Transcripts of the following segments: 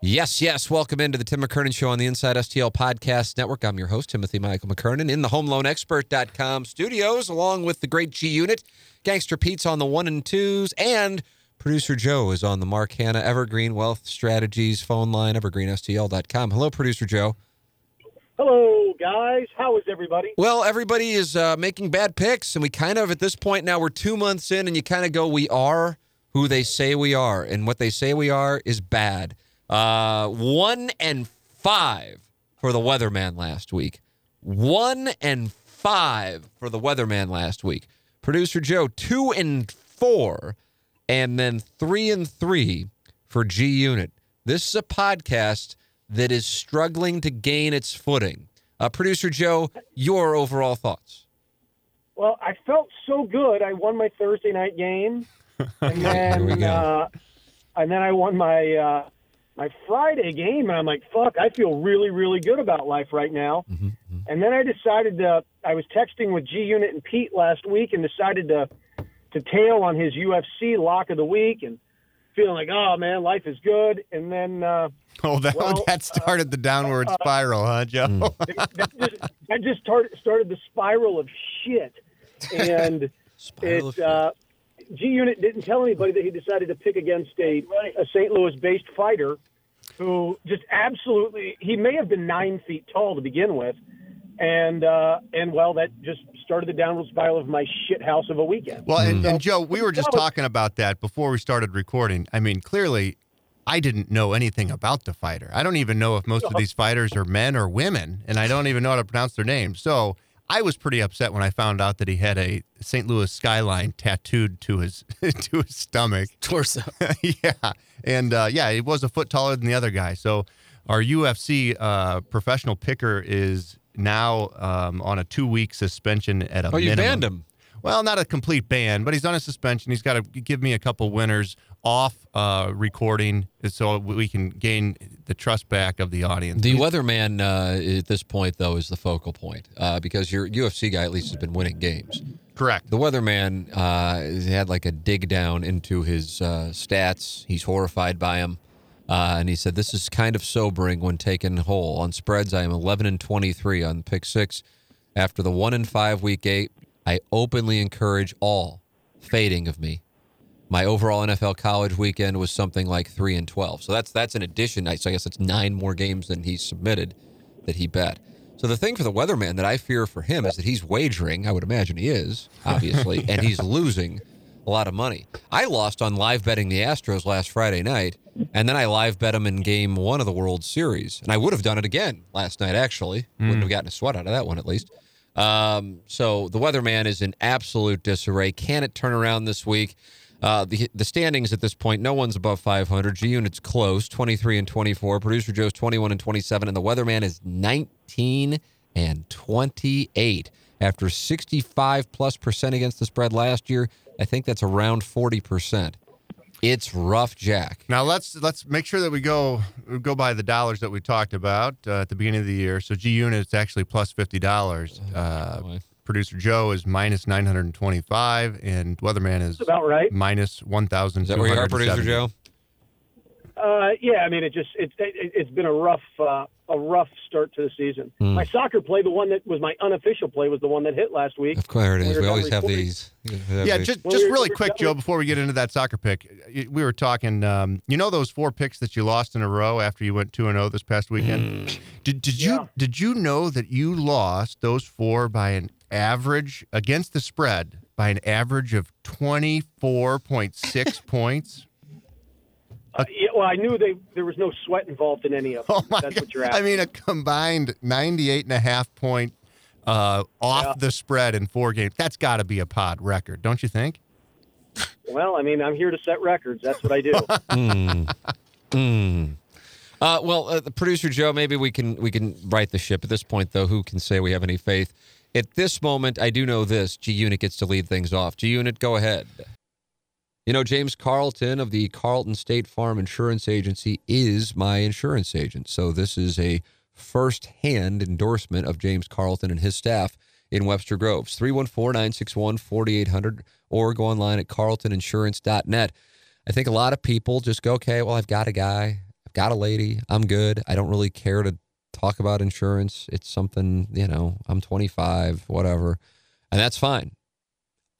Yes, yes. Welcome into the Tim McKernan Show on the Inside STL Podcast Network. I'm your host, Timothy Michael McKernan, in the HomeLoanExpert.com studios, along with the great G-Unit. Gangster Pete's on the 1 and 2s, and Producer Joe is on the Mark Hanna Evergreen Wealth Strategies phone line, evergreenstl.com. Hello, Producer Joe. Hello, guys. How is everybody? Well, everybody is making bad picks, and we kind of, at this point now, we're 2 months in, and you kind of go, we are who they say we are, and what they say we are is bad. 1 and 5 for the weatherman last week. 1 and 5 for the weatherman last week. Producer Joe, 2 and 4, and then 3 and 3 for G-Unit. This is a podcast that is struggling to gain its footing. Producer Joe, your overall thoughts. Well, I felt so good. I won my Thursday night game. And then, and then I won my... my Friday game, and I'm like, fuck, I feel really, really good about life right now. Mm-hmm. And then I decided to, I was texting with G-Unit and Pete last week and decided to tail on his UFC Lock of the Week and feeling like, oh, man, life is good. And then... that started the downward spiral, huh, Joe? That just started the spiral of shit. And G-Unit didn't tell anybody that he decided to pick against a St. Louis-based fighter who just absolutely – he may have been 9 feet tall to begin with, and that just started the downward spiral of my shit house of a weekend. Well, and Joe, we were just talking about that before we started recording. I mean, clearly I didn't know anything about the fighter. I don't even know if most of these fighters are men or women, and I don't even know how to pronounce their names. So – I was pretty upset when I found out that he had a St. Louis skyline tattooed to his stomach. Torso. Yeah. And, he was a foot taller than the other guy. So our UFC professional picker is now on a 2-week suspension at a minimum. Oh, you banned him. Well, not a complete ban, but he's on a suspension. He's got to give me a couple winners off recording so we can gain the trust back of the audience. The weatherman at this point, though, is the focal point because your UFC guy at least has been winning games. Correct. The weatherman had like a dig down into his stats. He's horrified by him. And he said, this is kind of sobering when taken whole. On spreads, I am 11 and 23 on Pick 6. After the 1 and 5 week 8, I openly encourage all fading of me. My overall NFL college weekend was something like 3 and 12. So that's an addition. So I guess it's 9 more games than he submitted that he bet. So the thing for the weatherman that I fear for him is that he's wagering. I would imagine he is, obviously, and he's losing a lot of money. I lost on live betting the Astros last Friday night, and then I live bet them in game 1 of the World Series. And I would have done it again last night, actually. Wouldn't have gotten a sweat out of that one, at least. So the weatherman is in absolute disarray. Can it turn around this week? The standings at this point, no one's above 500. G-Unit's close, 23 and 24. Producer Joe's 21 and 27. And the weatherman is 19 and 28. After 65%+ against the spread last year, I think that's around 40%. It's rough, Jack. Now let's make sure that we go by the dollars that we talked about at the beginning of the year. So G-Unit is actually plus $50. Producer Joe is minus $925, and weatherman is about right. Minus $1,270. Is that where you are, Producer Joe? Yeah. I mean, it's been a rough start to the season. My soccer play, the one that was my unofficial play, was the one that hit last week. Of course it is. We always have these. Yeah, just really quick, Joe, before we get into that soccer pick. We were talking, those 4 picks that you lost in a row after you went 2-0 this past weekend? Did you know that you lost those 4 by an average, against the spread, by an average of 24.6 points? I knew there was no sweat involved in any of them. That's what you're asking. I mean, a combined 98.5 point off the spread in 4 games. That's got to be a pod record, don't you think? Well, I mean, I'm here to set records. That's what I do. The Producer Joe, maybe we can right the ship at this point, though. Who can say we have any faith? At this moment, I do know this. G-Unit gets to lead things off. G-Unit, go ahead. You know, James Carlton of the Carlton State Farm Insurance Agency is my insurance agent. So this is a first-hand endorsement of James Carlton and his staff in Webster Groves. 314-961-4800 or go online at carltoninsurance.net. I think a lot of people just go, okay, well, I've got a guy. I've got a lady. I'm good. I don't really care to talk about insurance. It's something, you know, I'm 25, whatever. And that's fine.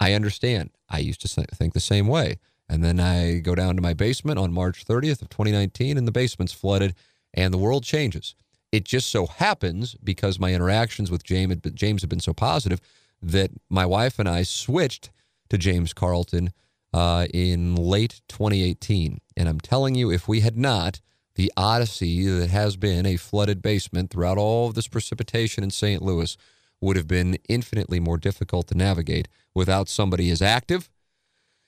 I understand. I used to think the same way. And then I go down to my basement on March 30th of 2019 and the basement's flooded and the world changes. It just so happens, because my interactions with James have been so positive, that my wife and I switched to James Carlton in late 2018. And I'm telling you, if we had not, the odyssey that has been a flooded basement throughout all of this precipitation in St. Louis would have been infinitely more difficult to navigate without somebody as active.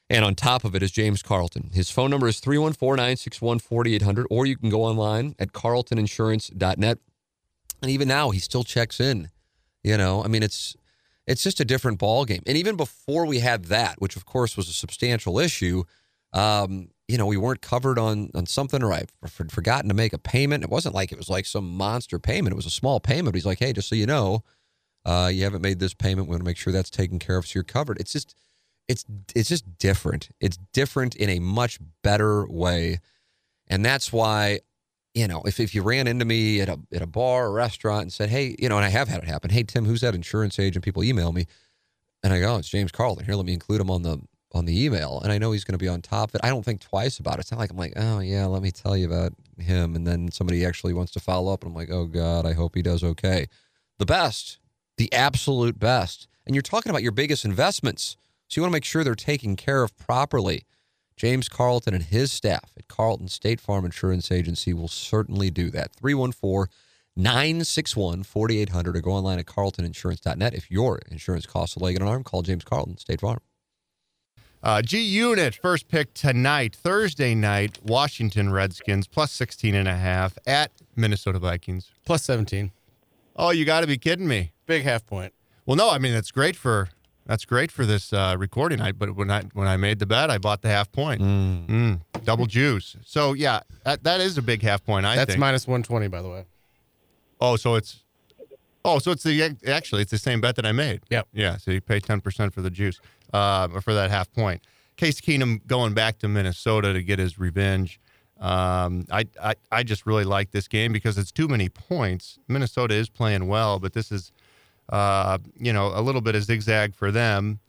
And on top of it is James Carlton. His phone number is 314-961-4800, or you can go online at carltoninsurance.net. And even now, he still checks in. You know, I mean, it's just a different ballgame. And even before we had that, which, of course, was a substantial issue, you know, we weren't covered on something, or I've forgotten to make a payment. It wasn't like it was like some monster payment. It was a small payment. But he's like, hey, just so you know, you haven't made this payment. We want to make sure that's taken care of so you're covered. It's just different. It's different in a much better way. And that's why, you know, if you ran into me at a bar or restaurant and said, hey, you know, and I have had it happen, hey, Tim, who's that insurance agent? People email me and I go, oh, it's James Carlton. Here, let me include him on the email. And I know he's going to be on top of it. I don't think twice about it. It's not like I'm like, oh, yeah, let me tell you about him. And then somebody actually wants to follow up and I'm like, oh, God, I hope he does okay. The best. The absolute best. And you're talking about your biggest investments. So you want to make sure they're taken care of properly. James Carlton and his staff at Carlton State Farm Insurance Agency will certainly do that. 314-961-4800 or go online at carltoninsurance.net. If your insurance costs a leg and an arm, call James Carlton State Farm. G-Unit, first pick tonight, Thursday night, Washington Redskins, plus 16.5 at Minnesota Vikings. Plus 17. Oh, you got to be kidding me. Big half point. Well, no, I mean, that's great for this recording. But when I made the bet, I bought the half point. Double juice. So, yeah, that is a big half point, I think. That's minus 120, by the way. It's the same bet that I made. Yep. Yeah, so you pay 10% for the juice, or for that half point. Case Keenum going back to Minnesota to get his revenge. I just really like this game because it's too many points. Minnesota is playing well, but this is, a little bit of zigzag for them.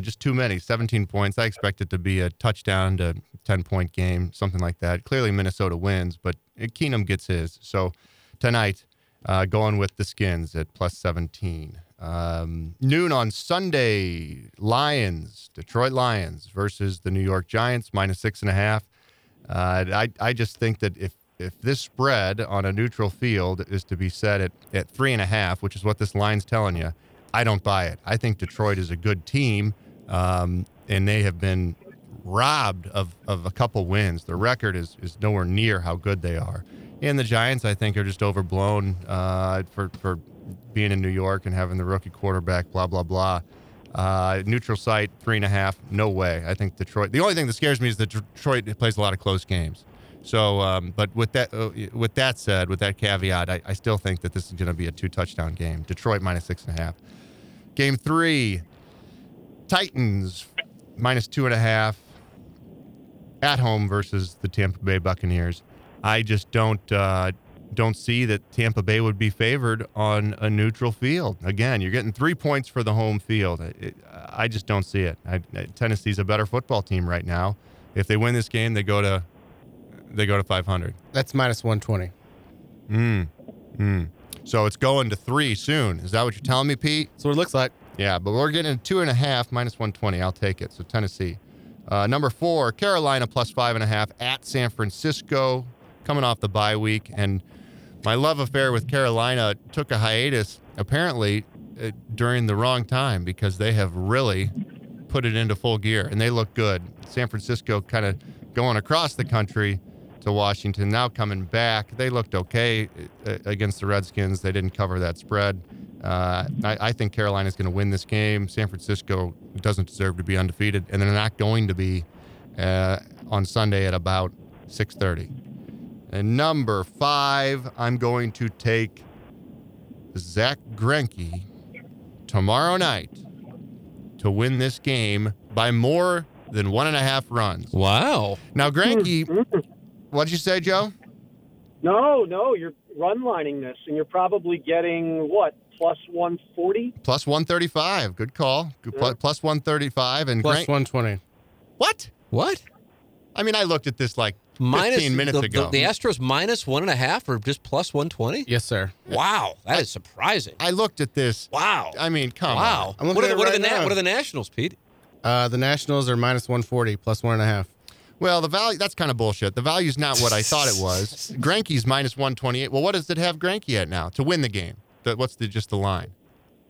Just too many, 17 points. I expect it to be a touchdown to 10-point game, something like that. Clearly Minnesota wins, but Keenum gets his. So tonight, going with the Skins at plus 17. Noon on Sunday, Detroit Lions versus the New York Giants, minus 6.5. I just think that if this spread on a neutral field is to be set at 3.5, which is what this line's telling you, I don't buy it. I think Detroit is a good team, and they have been robbed of a couple wins. The record is nowhere near how good they are. And the Giants, I think, are just overblown for being in New York and having the rookie quarterback, blah, blah, blah. Neutral site, 3.5. No way. I think Detroit. The only thing that scares me is that Detroit plays a lot of close games. So, but with that caveat, I still think that this is going to be a 2-touchdown game. Detroit minus 6.5. Game 3, Titans minus 2.5 at home versus the Tampa Bay Buccaneers. I just don't see that Tampa Bay would be favored on a neutral field. Again, you're getting 3 points for the home field. I just don't see it. Tennessee's a better football team right now. If they win this game, they go to 500. That's minus 120. So it's going to 3 soon. Is that what you're telling me, Pete? That's what it looks like. Yeah, but we're getting 2.5 minus 120. I'll take it. So Tennessee. Number 4, Carolina plus 5.5 at San Francisco, coming off the bye week. And my love affair with Carolina took a hiatus, apparently, during the wrong time, because they have really put it into full gear, and they look good. San Francisco kind of going across the country to Washington. Now coming back, they looked okay against the Redskins. They didn't cover that spread. I think Carolina's going to win this game. San Francisco doesn't deserve to be undefeated, and they're not going to be on Sunday at about 6:30. And number 5, I'm going to take Zack Greinke tomorrow night to win this game by more than 1.5 runs. Wow. Now, Greinke, what did you say, Joe? No, you're run-lining this, and you're probably getting, what, plus 140? Plus 135. Good call. Yeah. Plus 135. And plus 120. What? I mean, I looked at this like 15 minutes ago. The Astros minus 1.5 or just plus 120? Yes, sir. Wow. That is surprising. I looked at this. Wow. I mean, come on. What are the Nationals, Pete? The Nationals are minus 140, plus 1.5. Well, the value, that's kind of bullshit. The value's not what I thought it was. Greinke's minus 128. Well, what does it have Greinke at now to win the game? What's the line?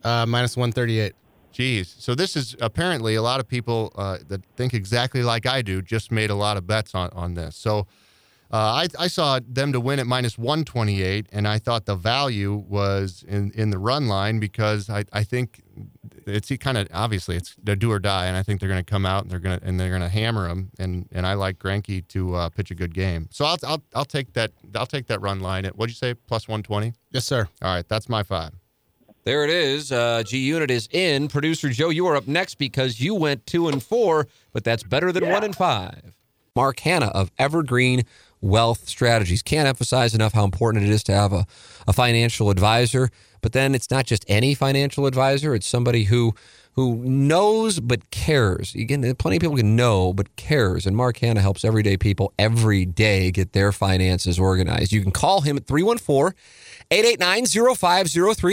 Minus 138. Jeez. So this is apparently a lot of people that think exactly like I do just made a lot of bets on this. So I saw them to win at minus 128, and I thought the value was in the run line because I think it's kind of obviously it's the do or die, and I think they're going to come out and they're going to hammer them, and I like Greinke to pitch a good game. So I'll take that run line at, what'd you say, plus 120? Yes, sir. All right, that's my 5. There it is. G-Unit is in. Producer Joe, you are up next because you went 2-4, but that's better than 1-5. Mark Hanna of Evergreen Wealth Strategies. Can't emphasize enough how important it is to have a financial advisor, but then it's not just any financial advisor. It's somebody who knows but cares. Again, plenty of people can know but cares, and Mark Hanna helps everyday people every day get their finances organized. You can call him at 314-889-0503.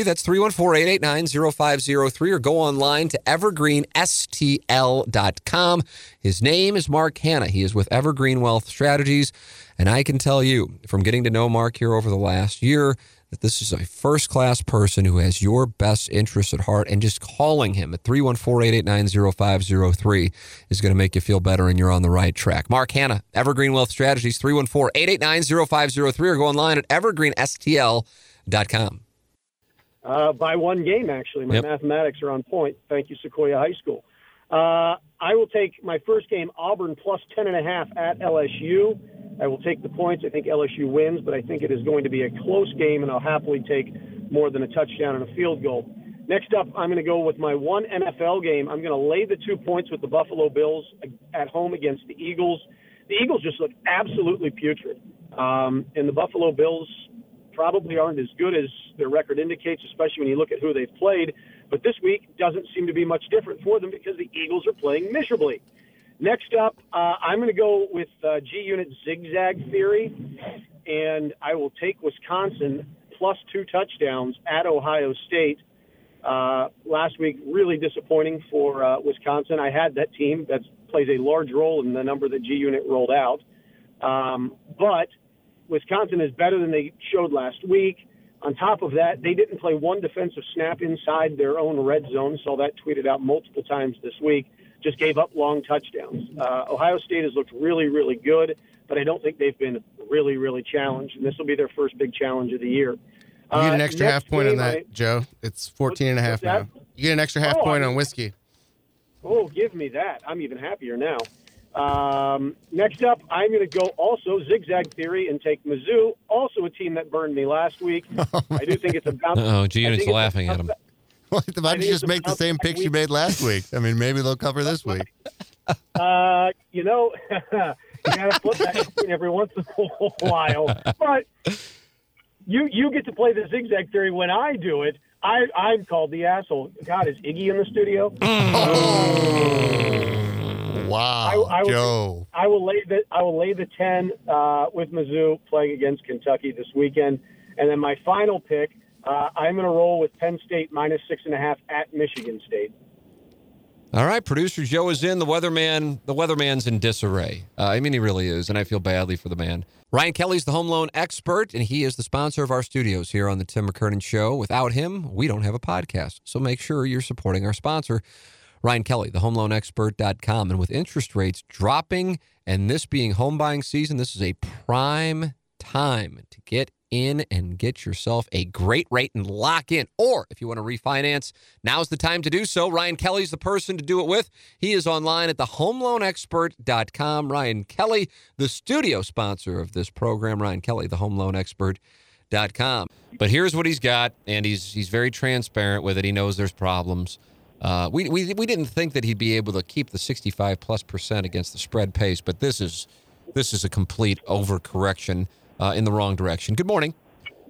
That's 314-889-0503, or go online to evergreenstl.com. His name is Mark Hanna. He is with Evergreen Wealth Strategies, and I can tell you from getting to know Mark here over the last year that this is a first-class person who has your best interests at heart, and just calling him at 314-889-0503 is going to make you feel better and you're on the right track. Mark Hanna, Evergreen Wealth Strategies, 314-889-0503, or go online at evergreenstl.com. By one game, actually. My mathematics are on point. Thank you, Sequoia High School. I will take my first game, Auburn, plus 10.5 at LSU. I will take the points. I think LSU wins, but I think it is going to be a close game, and I'll happily take more than a touchdown and a field goal. Next up, I'm going to go with my one NFL game. I'm going to lay the 2 points with the Buffalo Bills at home against the Eagles. The Eagles just look absolutely putrid, and the Buffalo Bills probably aren't as good as their record indicates, especially when you look at who they've played. But this week doesn't seem to be much different for them because the Eagles are playing miserably. Next up, I'm going to go with G-Unit zigzag theory, and I will take Wisconsin plus 2 touchdowns at Ohio State. Last week, really disappointing for Wisconsin. I had that team that plays a large role in the number that G-Unit rolled out. But Wisconsin is better than they showed last week. On top of that, they didn't play one defensive snap inside their own red zone. Saw that tweeted out multiple times this week. Just gave up long touchdowns. Ohio State has looked really, really good, but I don't think they've been really, really challenged. And this will be their first big challenge of the year. You get an extra half point on that, Joe. It's 14.5 now. You get an extra half point on whiskey. Oh, give me that. I'm even happier now. Next up, I'm going to go also zigzag theory and take Mizzou, also a team that burned me last week. I do think it's a bounce. Oh, G-Unit's laughing at him. Why don't you just make the same picks you made last week? I mean, maybe they'll cover this week. You got to flip that every once in a while. But you get to play the zigzag theory when I do it. I'm called the asshole. God, is Iggy in the studio? Oh. Wow, Joe. I will lay the 10 with Mizzou playing against Kentucky this weekend. And then my final pick, I'm going to roll with Penn State minus 6.5 at Michigan State. All right, Producer Joe is in. The weatherman's in disarray. I mean, he really is, and I feel badly for the man. Ryan Kelly's the home loan expert, and he is the sponsor of our studios here on the Tim McKernan Show. Without him, we don't have a podcast, so make sure you're supporting our sponsor, Ryan Kelly, thehomeloanexpert.com. And with interest rates dropping And this being home buying season, this is a prime time to get in and get yourself a great rate and lock in. Or if you want to refinance, now's the time to do so. Ryan Kelly's the person to do it with. He is online at thehomeloanexpert.com. Ryan Kelly, the studio sponsor of this program. Ryan Kelly, thehomeloanexpert.com. But here's what he's got, and he's very transparent with it. He knows there's problems. We didn't think that he'd be able to keep the 65+% against the spread pace, but this is a complete overcorrection. In the wrong direction. Good morning.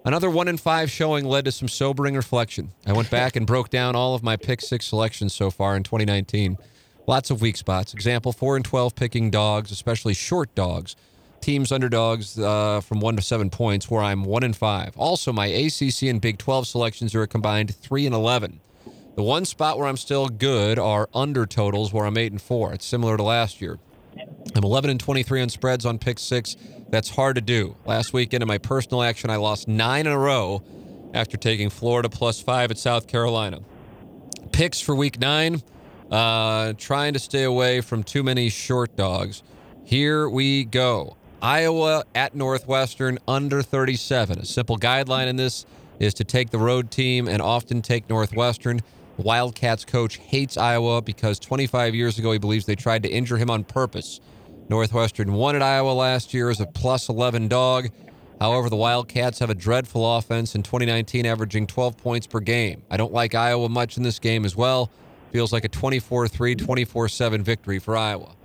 Another 1-5 showing led to some sobering reflection. I went back and broke down all of my Pick 6 selections so far in 2019. Lots of weak spots. Example, 4 and 12 picking dogs, especially short dogs. Teams underdogs from 1 to 7 points, where I'm 1-5. Also, my ACC and Big 12 selections are a combined 3 and 11. The one spot where I'm still good are under totals, where I'm 8 and 4. It's similar to last year. I'm 11 and 23 on spreads on Pick 6. That's hard to do. Last weekend in my personal action, I lost 9 in a row after taking Florida +5 at South Carolina. Picks for week 9, trying to stay away from too many short dogs. Here we go. Iowa at Northwestern under 37. A simple guideline in this is to take the road team and often take Northwestern. Wildcats coach hates Iowa because 25 years ago he believes they tried to injure him on purpose. Northwestern won at Iowa last year as a +11 dog. However, the Wildcats have a dreadful offense in 2019, averaging 12 points per game. I don't like Iowa much in this game as well. Feels like a 24-3, 24-7 victory for Iowa.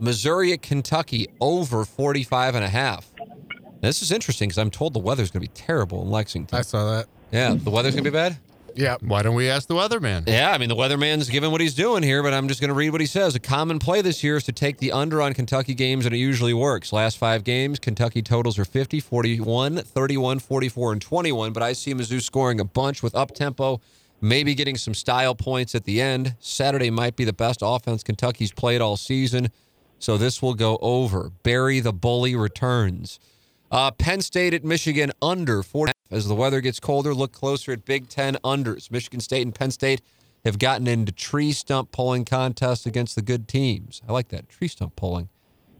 Missouri at Kentucky over 45.5. This is interesting because I'm told the weather's going to be terrible in Lexington. I saw that. Yeah, the weather's going to be bad? Yeah, why don't we ask the weatherman? Yeah, I mean, the weatherman's given what he's doing here, but I'm just going to read what he says. A common play this year is to take the under on Kentucky games, and it usually works. Last 5 games, Kentucky totals are 50, 41, 31, 44, and 21, but I see Mizzou scoring a bunch with up-tempo, maybe getting some style points at the end. Saturday might be the best offense Kentucky's played all season, so this will go over. Bury the bully returns. Penn State at Michigan under 40. As the weather gets colder, look closer at Big Ten unders. Michigan State and Penn State have gotten into tree stump polling contests against the good teams. I like that, tree stump polling.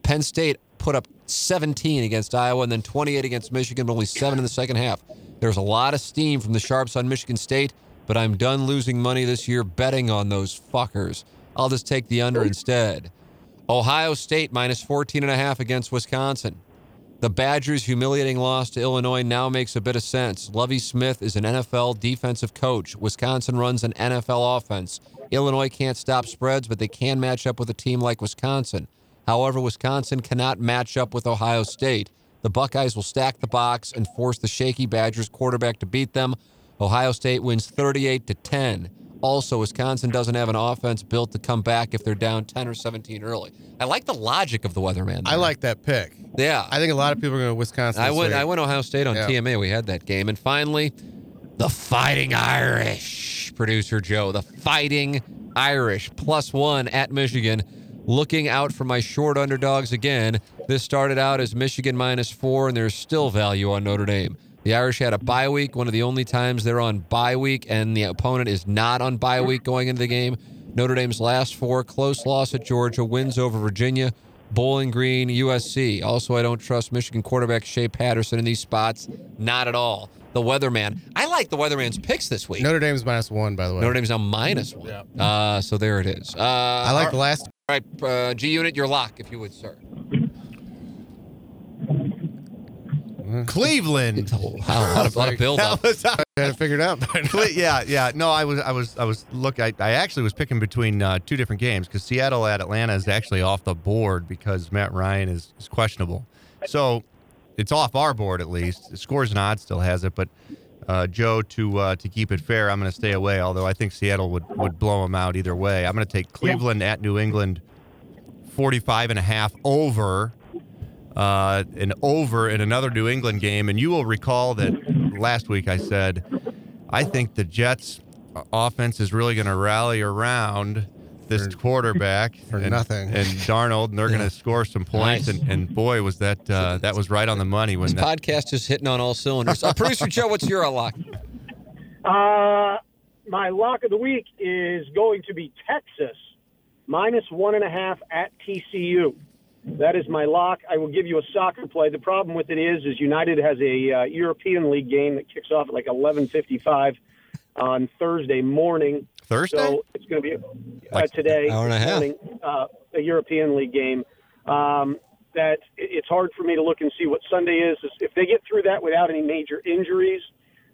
Penn State put up 17 against Iowa and then 28 against Michigan, but only 7 in the second half. There's a lot of steam from the Sharps on Michigan State, but I'm done losing money this year betting on those fuckers. I'll just take the under instead. Ohio State minus 14.5 against Wisconsin. The Badgers' humiliating loss to Illinois now makes a bit of sense. Lovie Smith is an NFL defensive coach. Wisconsin runs an NFL offense. Illinois can't stop spreads, but they can match up with a team like Wisconsin. However, Wisconsin cannot match up with Ohio State. The Buckeyes will stack the box and force the shaky Badgers quarterback to beat them. Ohio State wins 38-10. Also, Wisconsin doesn't have an offense built to come back if they're down 10 or 17 early. I like the logic of the weatherman there. I like that pick. Yeah. I think a lot of people are going to Wisconsin. I went Ohio State on TMA. We had that game. And finally, the Fighting Irish, Producer Joe. The Fighting Irish, +1 at Michigan. Looking out for my short underdogs again. This started out as Michigan -4, and there's still value on Notre Dame. The Irish had a bye week, one of the only times they're on bye week, and the opponent is not on bye week going into the game. Notre Dame's last 4, close loss at Georgia, wins over Virginia, Bowling Green, USC. Also, I don't trust Michigan quarterback Shea Patterson in these spots. Not at all. The weatherman. I like the weatherman's picks this week. Notre Dame's -1, by the way. Notre Dame's now -1. Yeah. So there it is. I like the last. All right, G-Unit, your lock, if you would, sir. Cleveland. A lot of build up. I had to figure it out. Yeah. No, I was. Look, I actually was picking between 2 different games because Seattle at Atlanta is actually off the board because Matt Ryan is questionable. So it's off our board at least. The Scores and Odds still has it, but Joe, to keep it fair, I'm going to stay away. Although I think Seattle would blow him out either way. I'm going to take Cleveland at New England, 45.5 over. An over in another New England game. And you will recall that last week I said, I think the Jets' offense is really going to rally around this quarterback and Darnold, and they're going to score some points. Nice. And boy, was that was right on the money. When this podcast is hitting on all cylinders. Producer Joe, what's your lock? My lock of the week is going to be Texas, -1.5 at TCU. That is my lock. I will give you a soccer play. The problem with it is United has a European League game that kicks off at like 11:55 on Thursday morning. Thursday? So it's going to be today. Hour and a half. Morning, a European League game. That it's hard for me to look and see what Sunday is. If they get through that without any major injuries,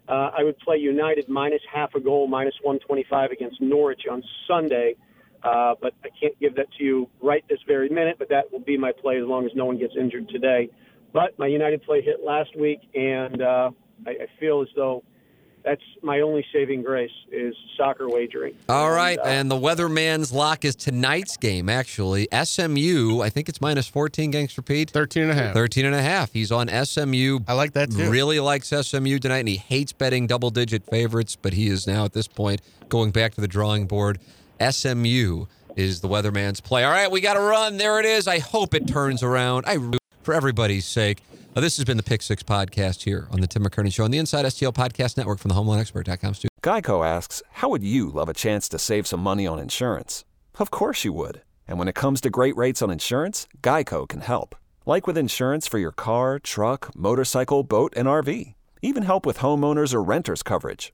I would play United minus half a goal, minus 125 against Norwich on Sunday. But I can't give that to you right this very minute, but that will be my play as long as no one gets injured today. But my United play hit last week, and I feel as though that's my only saving grace is soccer wagering. All right, and the weatherman's lock is tonight's game, actually. SMU, I think it's minus 14, Gangster Pete. 13.5. 13.5. He's on SMU. I like that, too. Really likes SMU tonight, and he hates betting double-digit favorites, but he is now at this point going back to the drawing board. SMU is the weatherman's play. All right, we got to run. There it is. I hope it turns around. For everybody's sake. This has been the Pick 6 podcast here on the Tim McKernan Show on the Inside STL Podcast Network from the HomeLoanExpert.com studio. Geico asks, how would you love a chance to save some money on insurance? Of course you would. And when it comes to great rates on insurance, Geico can help. Like with insurance for your car, truck, motorcycle, boat, and RV. Even help with homeowners or renters coverage.